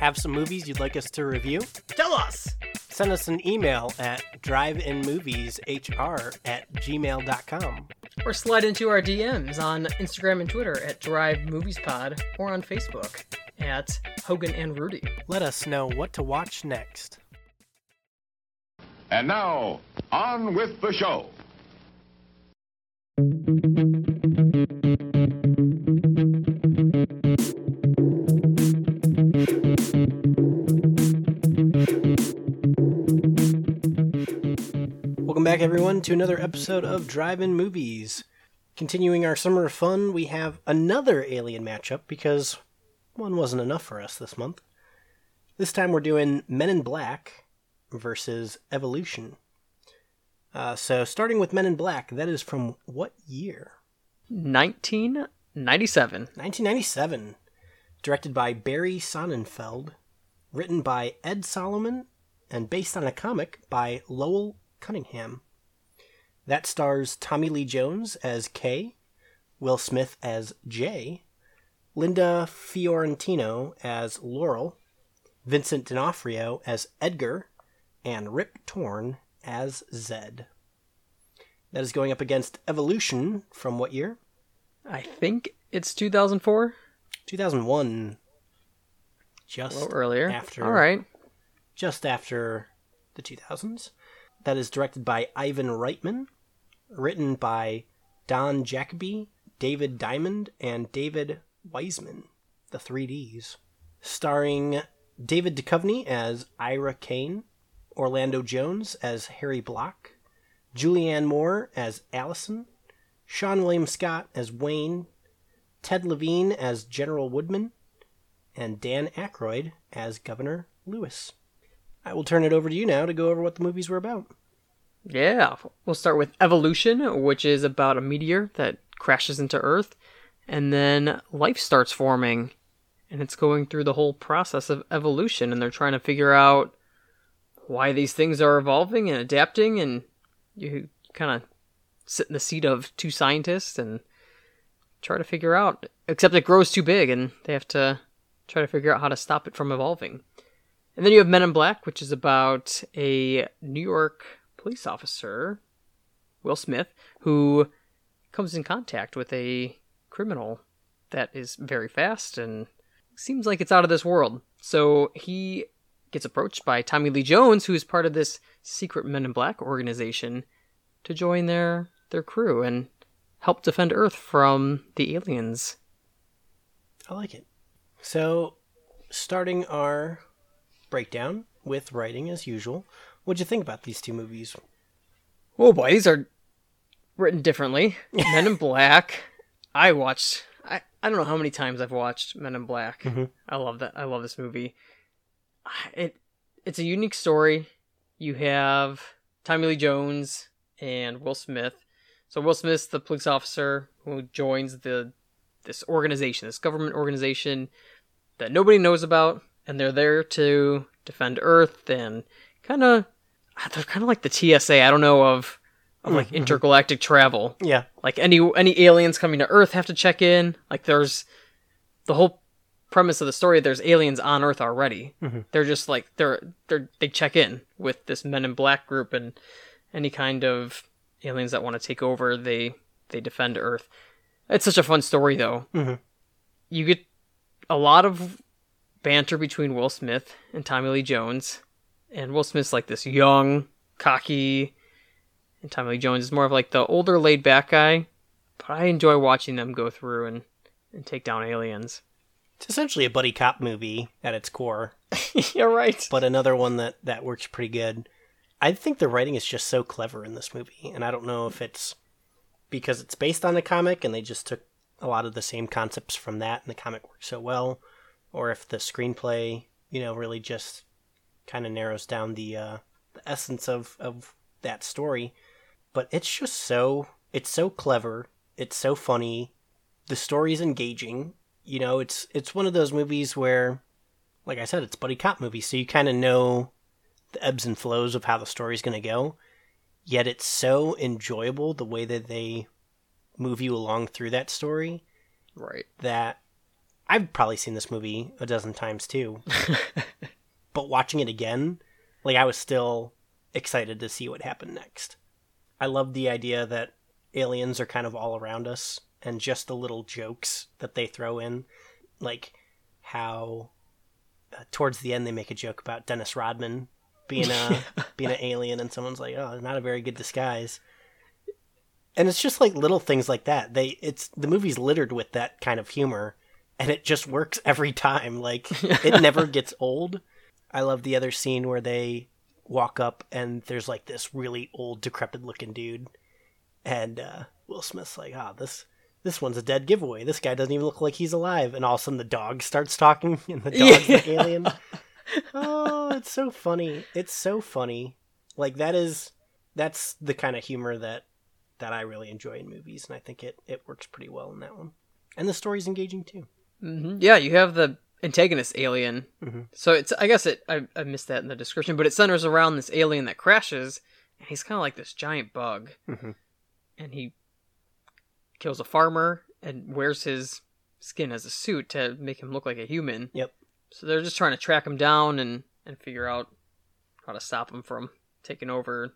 Have some movies you'd like us to review? Tell us! Send us an email at driveinmovieshr@gmail.com. Or slide into our DMs on Instagram and Twitter at DriveMoviesPod or on Facebook at Hogan and Rudy. Let us know what to watch next. And now, on with the show. Welcome back, everyone, to another episode of Drive-In Movies. Continuing our summer of fun, we have another alien matchup because one wasn't enough for us this month. This time we're doing Men in Black versus Evolution. So starting with Men in Black, that is from what year? 1997. 1997. Directed by Barry Sonnenfeld, written by Ed Solomon, and based on a comic by Lowell Cunningham. That stars Tommy Lee Jones as K, Will Smith as J, Linda Fiorentino as Laurel, Vincent D'Onofrio as Edgar, and Rip Torn as Zed. That is going up against Evolution from what year? I think it's 2004? 2001. Just a little earlier. After, all right. Just after the 2000s. That is directed by Ivan Reitman, written by Don Jacoby, David Diamond, and David Wiseman, the 3Ds. Starring David Duchovny as Ira Kane, Orlando Jones as Harry Block, Julianne Moore as Allison, Sean William Scott as Wayne, Ted Levine as General Woodman, and Dan Aykroyd as Governor Lewis. I will turn it over to you now to go over what the movies were about. Yeah, we'll start with Evolution, which is about a meteor that crashes into Earth, and then life starts forming, and it's going through the whole process of evolution, and they're trying to figure out why these things are evolving and adapting, and you kind of sit in the seat of two scientists and try to figure out, except it grows too big and they have to try to figure out how to stop it from evolving. And then you have Men in Black, which is about a New York police officer, Will Smith, who comes in contact with a criminal that is very fast and seems like it's out of this world. So he gets approached by Tommy Lee Jones, who is part of this secret Men in Black organization, to join their crew and help defend Earth from the aliens. I like it. So, starting our breakdown with writing as usual, what'd you think about these two movies? Oh boy, these are written differently. Men in Black, I don't know how many times I've watched Men in Black. Mm-hmm. I love that. I love this movie. It's a unique story. You have Tommy Lee Jones and Will Smith. So Will Smith's the police officer who joins this organization, this government organization that nobody knows about, and they're there to defend Earth and they're kind of like the TSA. I don't know of like intergalactic travel. Yeah, like any aliens coming to Earth have to check in. Like there's the whole premise of the story, there's aliens on Earth already. Mm-hmm. They're just like they check in with this Men in Black group, and any kind of aliens that want to take over, they defend Earth. It's such a fun story though. Mm-hmm. You get a lot of banter between Will Smith and Tommy Lee Jones, and Will Smith's like this young, cocky, and Tommy Lee Jones is more of like the older, laid back guy. But I enjoy watching them go through and take down aliens. It's essentially a buddy cop movie at its core. Yeah, right. But another one that works pretty good. I think the writing is just so clever in this movie, and I don't know if it's because it's based on a comic and they just took a lot of the same concepts from that and the comic worked so well, or if the screenplay, really just kind of narrows down the essence of that story. But it's just so clever, it's so funny, the story's engaging. It's one of those movies where, like I said, it's buddy cop movie, so you kind of know the ebbs and flows of how the story's going to go, yet it's so enjoyable the way that they move you along through that story. Right. That I've probably seen this movie a dozen times too, but watching it again, like, I was still excited to see what happened next. I love the idea that aliens are kind of all around us, and just the little jokes that they throw in, like how towards the end they make a joke about Dennis Rodman being being an alien, and someone's like, "Oh, not a very good disguise." And it's just like little things like that. The movie's littered with that kind of humor, and it just works every time. Like, it never gets old. I love the other scene where they walk up and there's like this really old, decrepit looking dude, and Will Smith's like, "Ah, this one's a dead giveaway. This guy doesn't even look like he's alive." And all of a sudden the dog starts talking, and the dog's like alien. Oh, it's so funny. It's so funny. Like, that's the kind of humor that I really enjoy in movies, and I think it works pretty well in that one. And the story's engaging too. Mm-hmm. Yeah, you have the antagonist alien. Mm-hmm. So I missed that in the description, but it centers around this alien that crashes, and he's kind of like this giant bug. Mm-hmm. And he kills a farmer and wears his skin as a suit to make him look like a human. Yep. So they're just trying to track him down and figure out how to stop him from taking over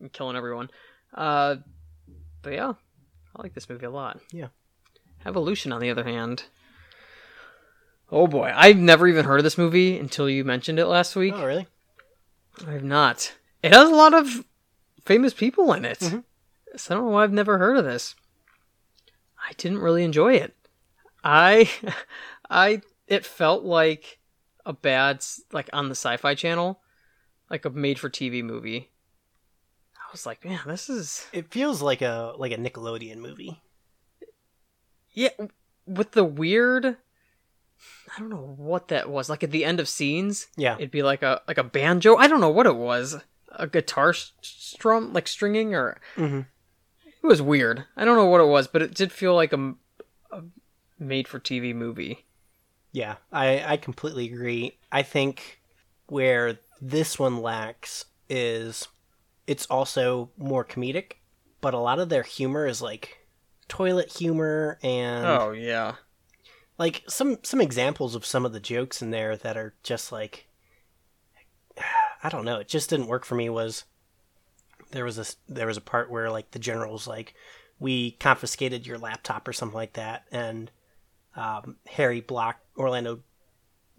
and killing everyone. But yeah, I like this movie a lot. Yeah. Evolution, on the other hand. Oh boy, I've never even heard of this movie until you mentioned it last week. Oh, really? I have not. It has a lot of famous people in it. Mm-hmm. So I don't know why I've never heard of this. I didn't really enjoy it. It felt like a bad, like on the Sci-Fi Channel, like a made-for-TV movie. I was like, man, this is... It feels like a Nickelodeon movie. Yeah, with the weird... I don't know what that was. Like, at the end of scenes, yeah, it'd be like a banjo. I don't know what it was. A guitar strum, like stringing, or... Mm-hmm. It was weird. I don't know what it was, but it did feel like a made-for-TV movie. Yeah, I completely agree. I think where this one lacks is... It's also more comedic, but a lot of their humor is like toilet humor and... Oh, yeah. Like, some examples of some of the jokes in there that are just like... I don't know, it just didn't work for me was... There was a part where, like, the general's like, "We confiscated your laptop," or something like that, and Harry Block, Orlando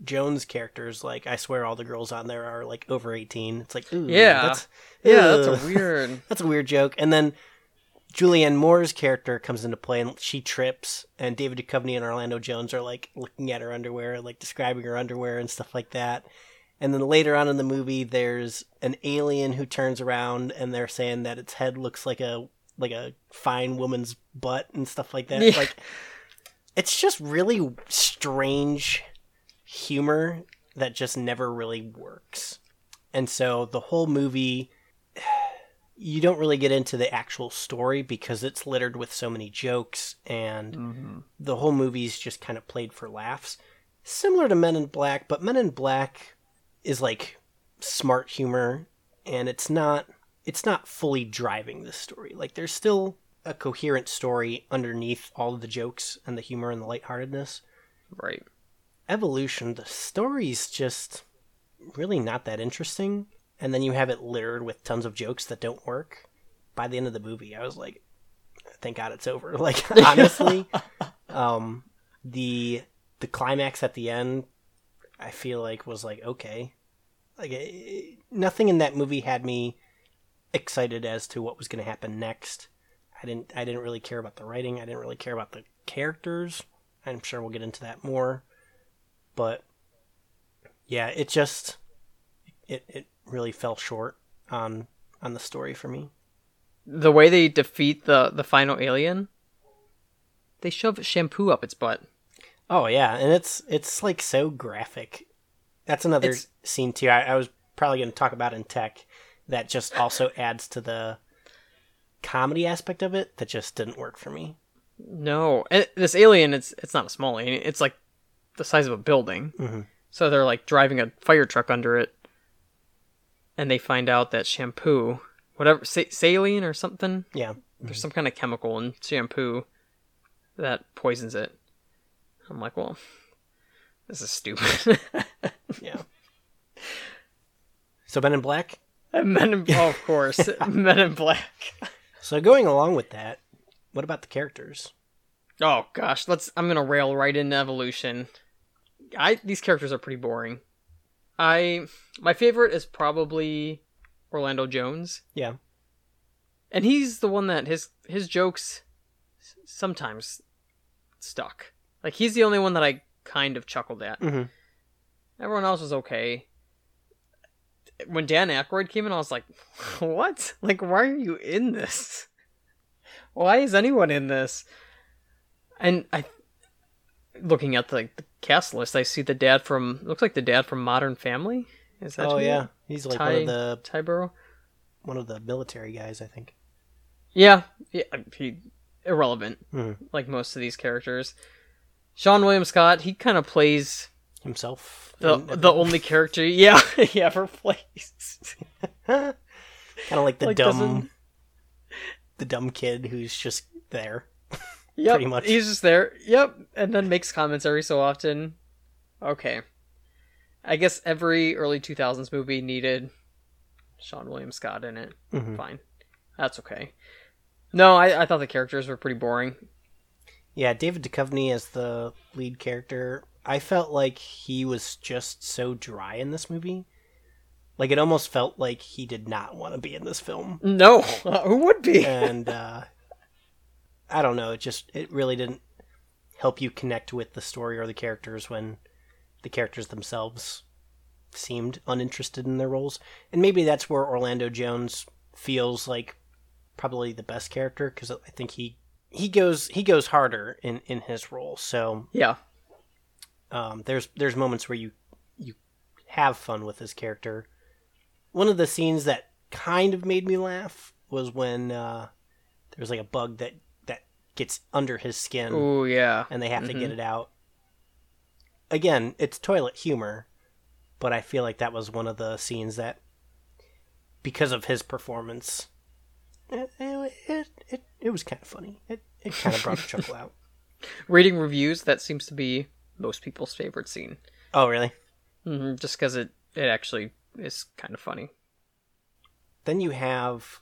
Jones characters, like, "I swear all the girls on there are like over 18. It's like, ooh, yeah, that's a weird, that's a weird joke. And then Julianne Moore's character comes into play, and she trips, and David Duchovny and Orlando Jones are like looking at her underwear, like describing her underwear and stuff like that. And then later on in the movie, there's an alien who turns around, and they're saying that its head looks like a fine woman's butt and stuff like that. Yeah. Like, it's just really strange humor that just never really works. And so the whole movie, you don't really get into the actual story because it's littered with so many jokes, and mm-hmm. the whole movie's just kind of played for laughs. Similar to Men in Black, but Men in Black is like smart humor, and it's not fully driving the story. Like, there's still a coherent story underneath all of the jokes and the humor and the lightheartedness. Right. Evolution, the story's just really not that interesting, and then you have it littered with tons of jokes that don't work. By the end of the movie, I was like, thank God it's over. Like, honestly, the climax at the end, I feel like was like, okay, like nothing in that movie had me excited as to what was going to happen next. I didn't really care about the writing. I didn't really care about the characters. I'm sure we'll get into that more. But yeah, it just it really fell short on the story for me. The way they defeat the final alien, they shove shampoo up its butt. Oh yeah, and it's like so graphic. That's another scene too. I was probably going to talk about in tech that just also adds to the comedy aspect of it that just didn't work for me. No, and this alien, it's not a small alien. It's like the size of a building. Mm-hmm. So they're like driving a fire truck under it, and they find out that shampoo, whatever, saline or something. Yeah. Mm-hmm. There's some kind of chemical in shampoo that poisons it. I'm like, well, This is stupid. Yeah. So Men in Black? Of course. Men in Black. So going along with that, what about the characters? Oh gosh, I'm gonna rail right into Evolution. These characters are pretty boring. My favorite is probably Orlando Jones. Yeah. And he's the one that his jokes sometimes stuck. Like, he's the only one that I kind of chuckled at. Mm-hmm. Everyone else was okay. When Dan Aykroyd came in, I was like, what? Like, why are you in this? Why is anyone in this? And looking at the cast list, I see the dad from, looks like the dad from Modern Family. Is that? Oh yeah, he's like one of the military guys, I think. Yeah, he irrelevant, like most of these characters. Sean William Scott, he kind of plays himself. The only character, he ever plays. Kind of like the dumb kid who's just there. Yep, pretty much. He's just there. Yep, and then makes comments every so often. Okay. I guess every early 2000s movie needed Sean William Scott in it. Mm-hmm. Fine. That's okay. No, I thought the characters were pretty boring. Yeah, David Duchovny as the lead character, I felt like he was just so dry in this movie. Like, it almost felt like he did not want to be in this film. No, who would be? And, I don't know, it really didn't help you connect with the story or the characters when the characters themselves seemed uninterested in their roles. And maybe that's where Orlando Jones feels like probably the best character, because I think he goes harder in his role. So yeah, there's moments where you have fun with his character. One of the scenes that kind of made me laugh was when there was like a bug that gets under his skin. Oh yeah, and they have to get it out. Again, it's toilet humor, but I feel like that was one of the scenes that, because of his performance, it was kind of funny. It kind of brought a chuckle out. Reading reviews, that seems to be most people's favorite scene. Oh, really? Mm-hmm, just because it actually is kind of funny. Then you have...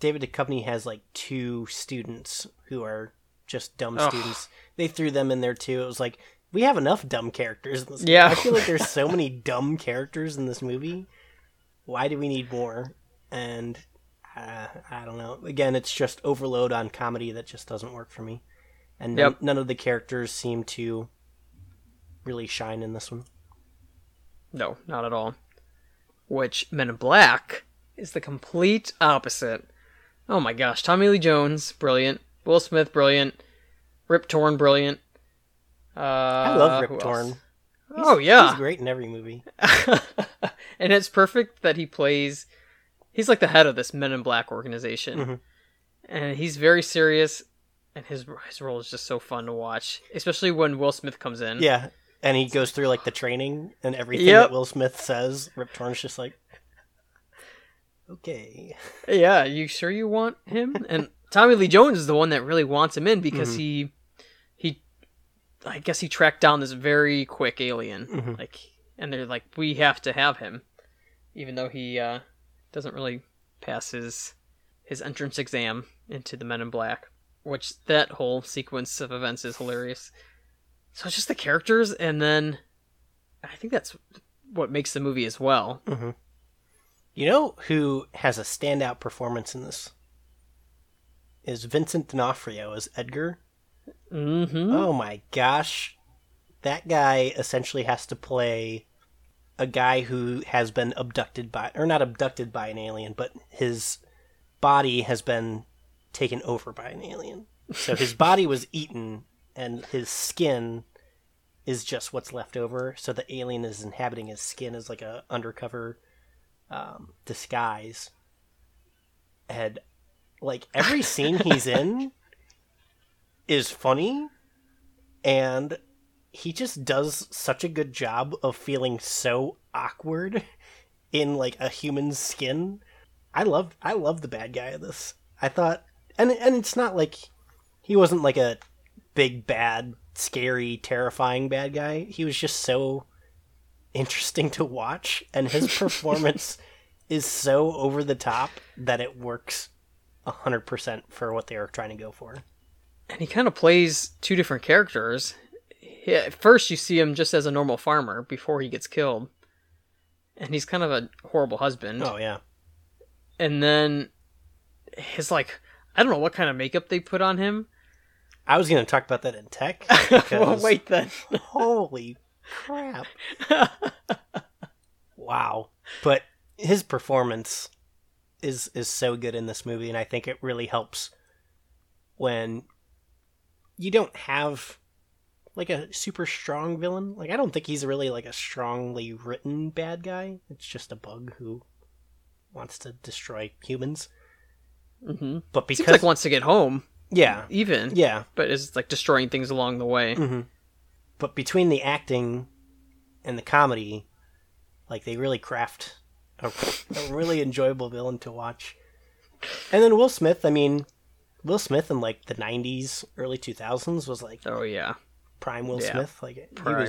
David Duchovny has like two students who are just dumb students. They threw them in there too. It was like, we have enough dumb characters in this movie. Yeah. I feel like there's so many dumb characters in this movie. Why do we need more? And... I don't know. Again, it's just overload on comedy that just doesn't work for me. And none of the characters seem to really shine in this one. No, not at all. Which, Men in Black is the complete opposite. Oh my gosh, Tommy Lee Jones, brilliant. Will Smith, brilliant. Rip Torn, brilliant. I love Rip Torn. He's great in every movie. And it's perfect that he plays... He's like the head of this Men in Black organization. Mm-hmm. And he's very serious, and his role is just so fun to watch, especially when Will Smith comes in. Yeah, and he goes through like the training and everything that Will Smith says. Rip Torn's just like, okay. Yeah, you sure you want him? And Tommy Lee Jones is the one that really wants him in, because he tracked down this very quick alien. Mm-hmm. Like, and they're like, we have to have him, even though he... doesn't really pass his entrance exam into the Men in Black, which that whole sequence of events is hilarious. So it's just the characters, and then I think that's what makes the movie as well. Mm-hmm. You know who has a standout performance in this? Is Vincent D'Onofrio as Edgar. Mm-hmm. Oh my gosh. That guy essentially has to play... a guy who has been not abducted by an alien, but his body has been taken over by an alien. So his body was eaten, and his skin is just what's left over. So the alien is inhabiting his skin as like a undercover disguise. And like every scene he's in is funny, and he just does such a good job of feeling so awkward in like a human's skin. I love the bad guy of this. I thought, and it's not like he wasn't like a big, bad, scary, terrifying bad guy. He was just so interesting to watch, and his performance is so over the top that it works 100% for what they were trying to go for. And he kind of plays two different characters. At first, you see him just as a normal farmer before he gets killed, and he's kind of a horrible husband. Oh, yeah. And then his, like, I don't know what kind of makeup they put on him. I was going to talk about that in tech. Well, wait then. Holy crap. Wow. But his performance is so good in this movie, and I think it really helps when you don't have, like, a super strong villain. Like, I don't think he's really, like, a strongly written bad guy. It's just a bug who wants to destroy humans. Mm-hmm. But because... seems like wants to get home. Yeah. Even. Yeah. But it's like destroying things along the way. Mm-hmm. But between the acting and the comedy, like, they really craft a really enjoyable villain to watch. And then Will Smith, I mean, Will Smith in, like, the 90s, early 2000s was like... Oh, yeah. Prime Will Smith. Like, prime.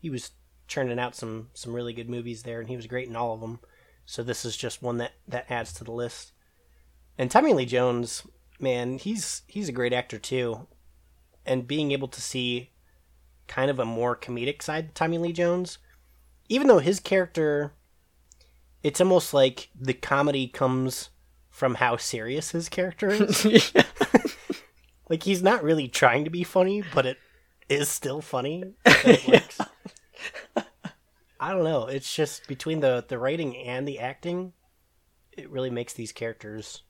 He was churning out some really good movies there, and he was great in all of them. So this is just one that adds to the list. And Tommy Lee Jones... man, he's a great actor, too. And being able to see kind of a more comedic side to Tommy Lee Jones, even though his character, it's almost like the comedy comes from how serious his character is. Like, he's not really trying to be funny, but it is still funny. It works. I don't know. It's just between the writing and the acting, it really makes these characters...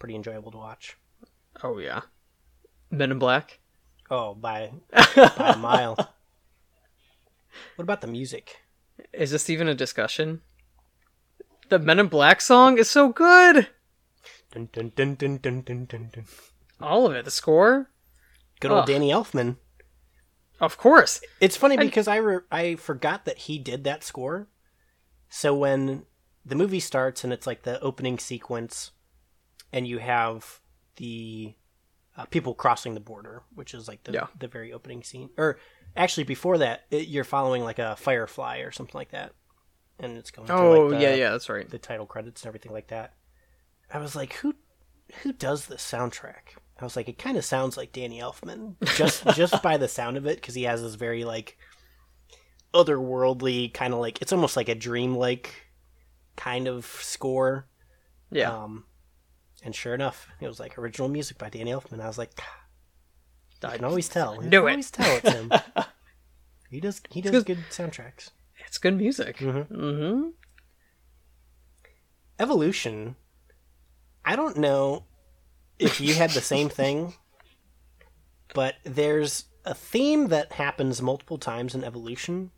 pretty enjoyable to watch. Oh, yeah. Men in Black? Oh, by a mile. What about the music? Is this even a discussion? The Men in Black song is so good! Dun, dun, dun, dun, dun, dun, dun, dun. All of it. The score? Good old Danny Elfman. Of course. It's funny because I forgot that he did that score. So when the movie starts and it's like the opening sequence... and you have the people crossing the border, which is like the very opening scene. Or actually before that, you're following like a firefly or something like that. And it's going through like that's right. The title credits and everything like that. I was like, who does this soundtrack? I was like, it kind of sounds like Danny Elfman. Just by the sound of it, because he has this very like otherworldly kind of like, it's almost like a dreamlike kind of score. Yeah. And sure enough, it was like original music by Danny Elfman. I was like, I can always tell. I can always tell it's him. He does good soundtracks. It's good music. Mm-hmm. Mm-hmm. Evolution. I don't know if you had the same thing, but there's a theme that happens multiple times in Evolution,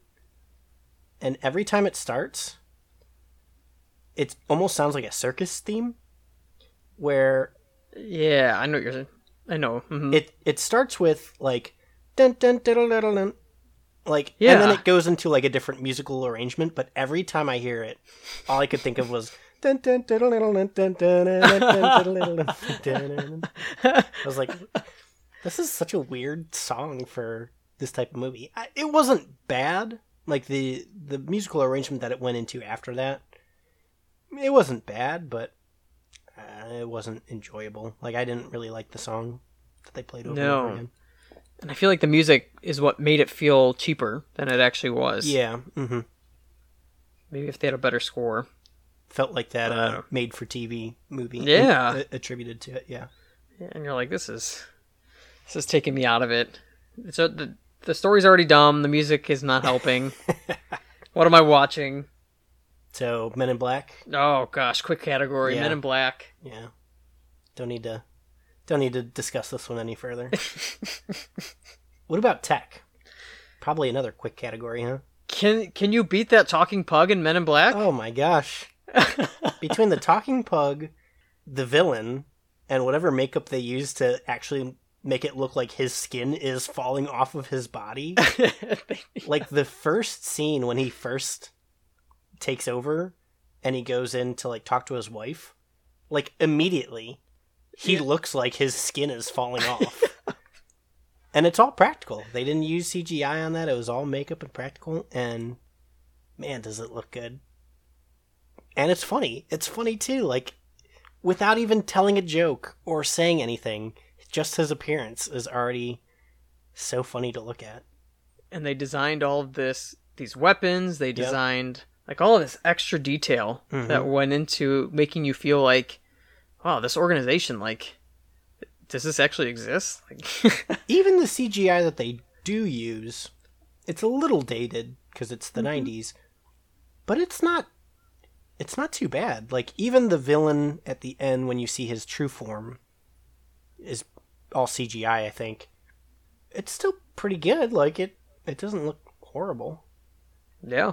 and every time it starts, it almost sounds like a circus theme. Where, yeah, I know what you're saying. I know. Mm-hmm. It starts with like, dun, dun, dun, dun, dun, dun, like, yeah. And then it goes into like a different musical arrangement. But every time I hear it, all I could think of was, dun, dun, dun, dun, dun, dun, dun, dun. I was like, this is such a weird song for this type of movie. It wasn't bad. Like the musical arrangement that it went into after that, it wasn't bad, but. It wasn't enjoyable. Like, I didn't really like the song that they played over and over again. And I feel like the music is what made it feel cheaper than it actually was. Yeah. Mm-hmm. Maybe if they had a better score. Felt like that made-for-TV movie. Yeah. Attributed to it, yeah. And you're like, this is taking me out of it. So the story's already dumb. The music is not helping. What am I watching? So, Men in Black. Oh gosh, quick category, Men in Black. Yeah, don't need to discuss this one any further. What about Tech? Probably another quick category, huh? Can you beat that talking pug in Men in Black? Oh my gosh! Between the talking pug, the villain, and whatever makeup they use to actually make it look like his skin is falling off of his body, like the first scene when he first. Takes over and he goes in to like talk to his wife, like immediately he looks like his skin is falling off. And it's all practical. They didn't use CGI on that. It was all makeup and practical. And man, does it look good. And it's funny. It's funny too. Like, without even telling a joke or saying anything, just his appearance is already so funny to look at. And they designed all of this, these weapons. They designed like all of this extra detail that went into making you feel like, wow, this organization, like, does this actually exist? Like, even the CGI that they do use, it's a little dated because it's the 90s, but it's not too bad. Like, even the villain at the end, when you see his true form, is all CGI, I think. It's still pretty good. Like, it doesn't look horrible. Yeah.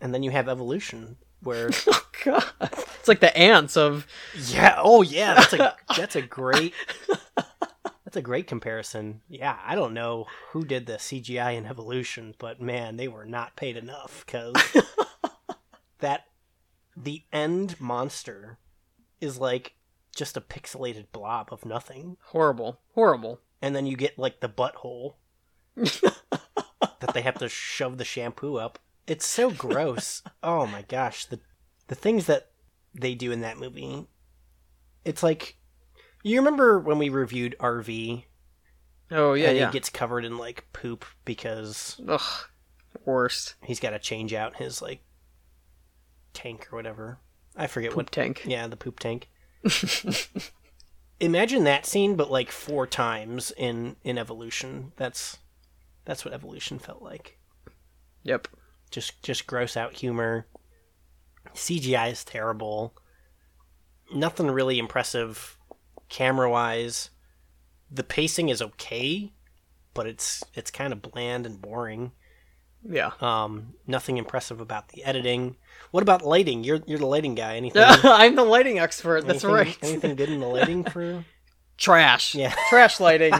And then you have evolution, where oh god, it's like the ants of that's a great comparison. Yeah, I don't know who did the CGI in evolution, but man, they were not paid enough, because the end monster is like just a pixelated blob of nothing. Horrible. And then you get like the butthole that they have to shove the shampoo up. It's so gross. Oh my gosh, the things that they do in that movie. It's like, you remember when we reviewed RV? Oh yeah, and he gets covered in like poop because worst. He's got to change out his like tank or whatever. I forget poop what tank. Yeah, the poop tank. Imagine that scene, but like 4 times in evolution. That's what evolution felt like. Yep. Just gross out humor. CGI is terrible. Nothing really impressive camera-wise. The pacing is okay, but it's kind of bland and boring. Yeah. Nothing impressive about the editing. What about lighting? You're the lighting guy. Anything? I'm the lighting expert. That's right. Anything good in the lighting crew? Trash. Yeah. Trash lighting.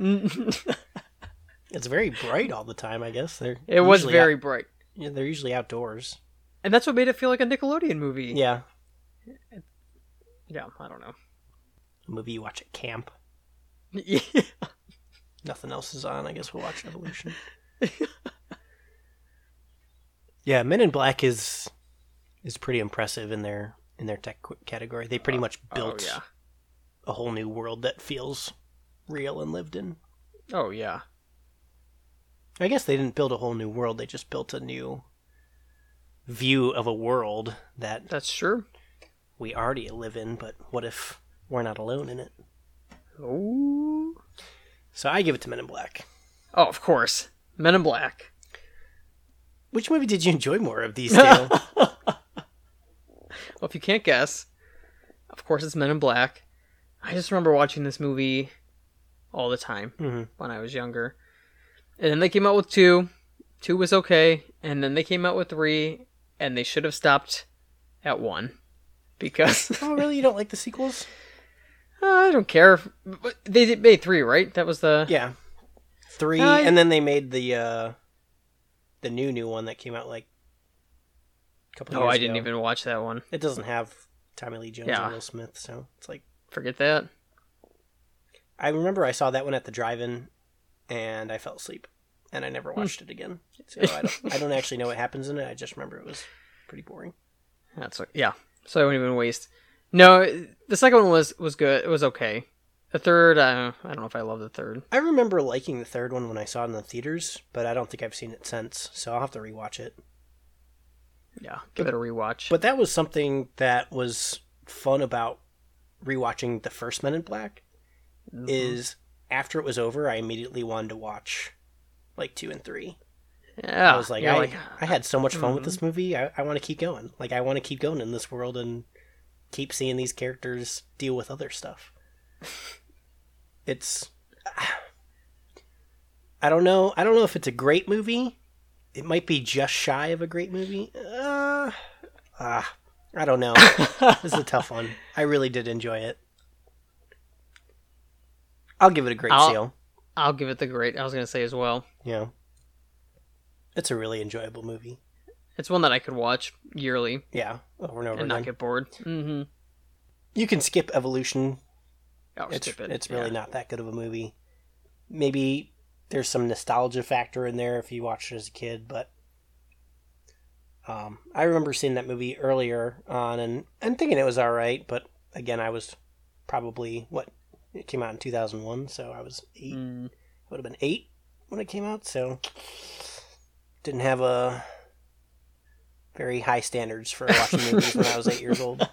It's very bright all the time, I guess. It was very bright. Yeah, they're usually outdoors. And that's what made it feel like a Nickelodeon movie. Yeah. Yeah, I don't know. A movie you watch at camp. Yeah. Nothing else is on. I guess we'll watch Evolution. Yeah, Men in Black is pretty impressive in their tech category. They pretty much built a whole new world that feels real and lived in. Oh, yeah. I guess they didn't build a whole new world. They just built a new view of a world that's true. We already live in, but what if we're not alone in it? Oh. So I give it to Men in Black. Oh, of course. Men in Black. Which movie did you enjoy more of these two? Well, if you can't guess, of course it's Men in Black. I just remember watching this movie all the time when I was younger. And then they came out with 2. 2 was okay. And then they came out with 3. And they should have stopped at 1. Because... Oh, really? You don't like the sequels? I don't care. But they made 3, right? That was the... Yeah. 3. And then they made the new one that came out like a couple years ago. Oh, I didn't even watch that one. It doesn't have Tommy Lee Jones and Will Smith. So it's like... Forget that. I remember I saw that one at the drive-in. And I fell asleep, and I never watched it again. So I don't actually know what happens in it. I just remember it was pretty boring. That's what, yeah. So I won't even waste. No, the second one was good. It was okay. The third, I don't know if I love the third. I remember liking the third one when I saw it in the theaters, but I don't think I've seen it since. So I'll have to rewatch it. Yeah, give it a rewatch. But that was something that was fun about rewatching the first Men in Black. Mm-hmm. Is after it was over, I immediately wanted to watch, like, 2 and 3. Yeah, I was like, I had so much fun with this movie. I want to keep going. Like, I want to keep going in this world and keep seeing these characters deal with other stuff. It's, I don't know. I don't know if it's a great movie. It might be just shy of a great movie. I don't know. This is a tough one. I really did enjoy it. I'll give it a great seal. I'll give it the great. I was going to say as well. Yeah. It's a really enjoyable movie. It's one that I could watch yearly. Yeah. Over and over again. And not get bored. Mm-hmm. You can skip Evolution. Skip it. It's really not that good of a movie. Maybe there's some nostalgia factor in there if you watched it as a kid, but I remember seeing that movie earlier on and thinking it was all right, but again, I was probably, it came out in 2001, so I was 8. I would have been 8 when it came out, so didn't have a very high standards for watching movies when I was 8 years old.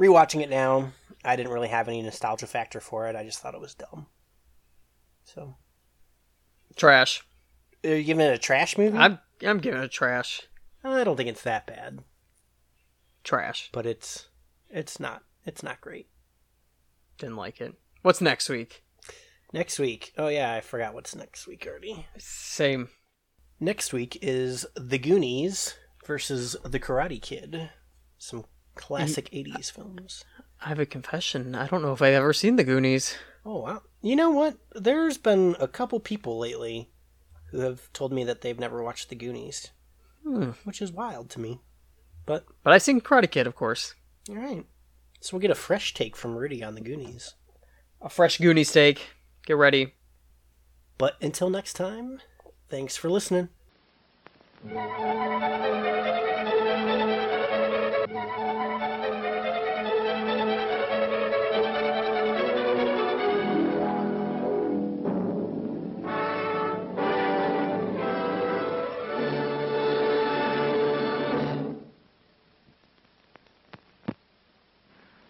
Rewatching it now, I didn't really have any nostalgia factor for it. I just thought it was dumb. So trash. Are you giving it a trash movie? I'm giving it a trash. I don't think it's that bad. Trash, but it's not great. Didn't like it. What's next week? Next week. Oh yeah, I forgot what's next week already. Same. Next week is The Goonies versus The Karate Kid. Some classic 80s films. I have a confession. I don't know if I've ever seen The Goonies. Oh, wow. You know what? There's been a couple people lately who have told me that they've never watched The Goonies, which is wild to me. But I've seen Karate Kid, of course. All right. So we'll get a fresh take from Rudy on The Goonies. A fresh Goonies take. Get ready. But until next time, thanks for listening.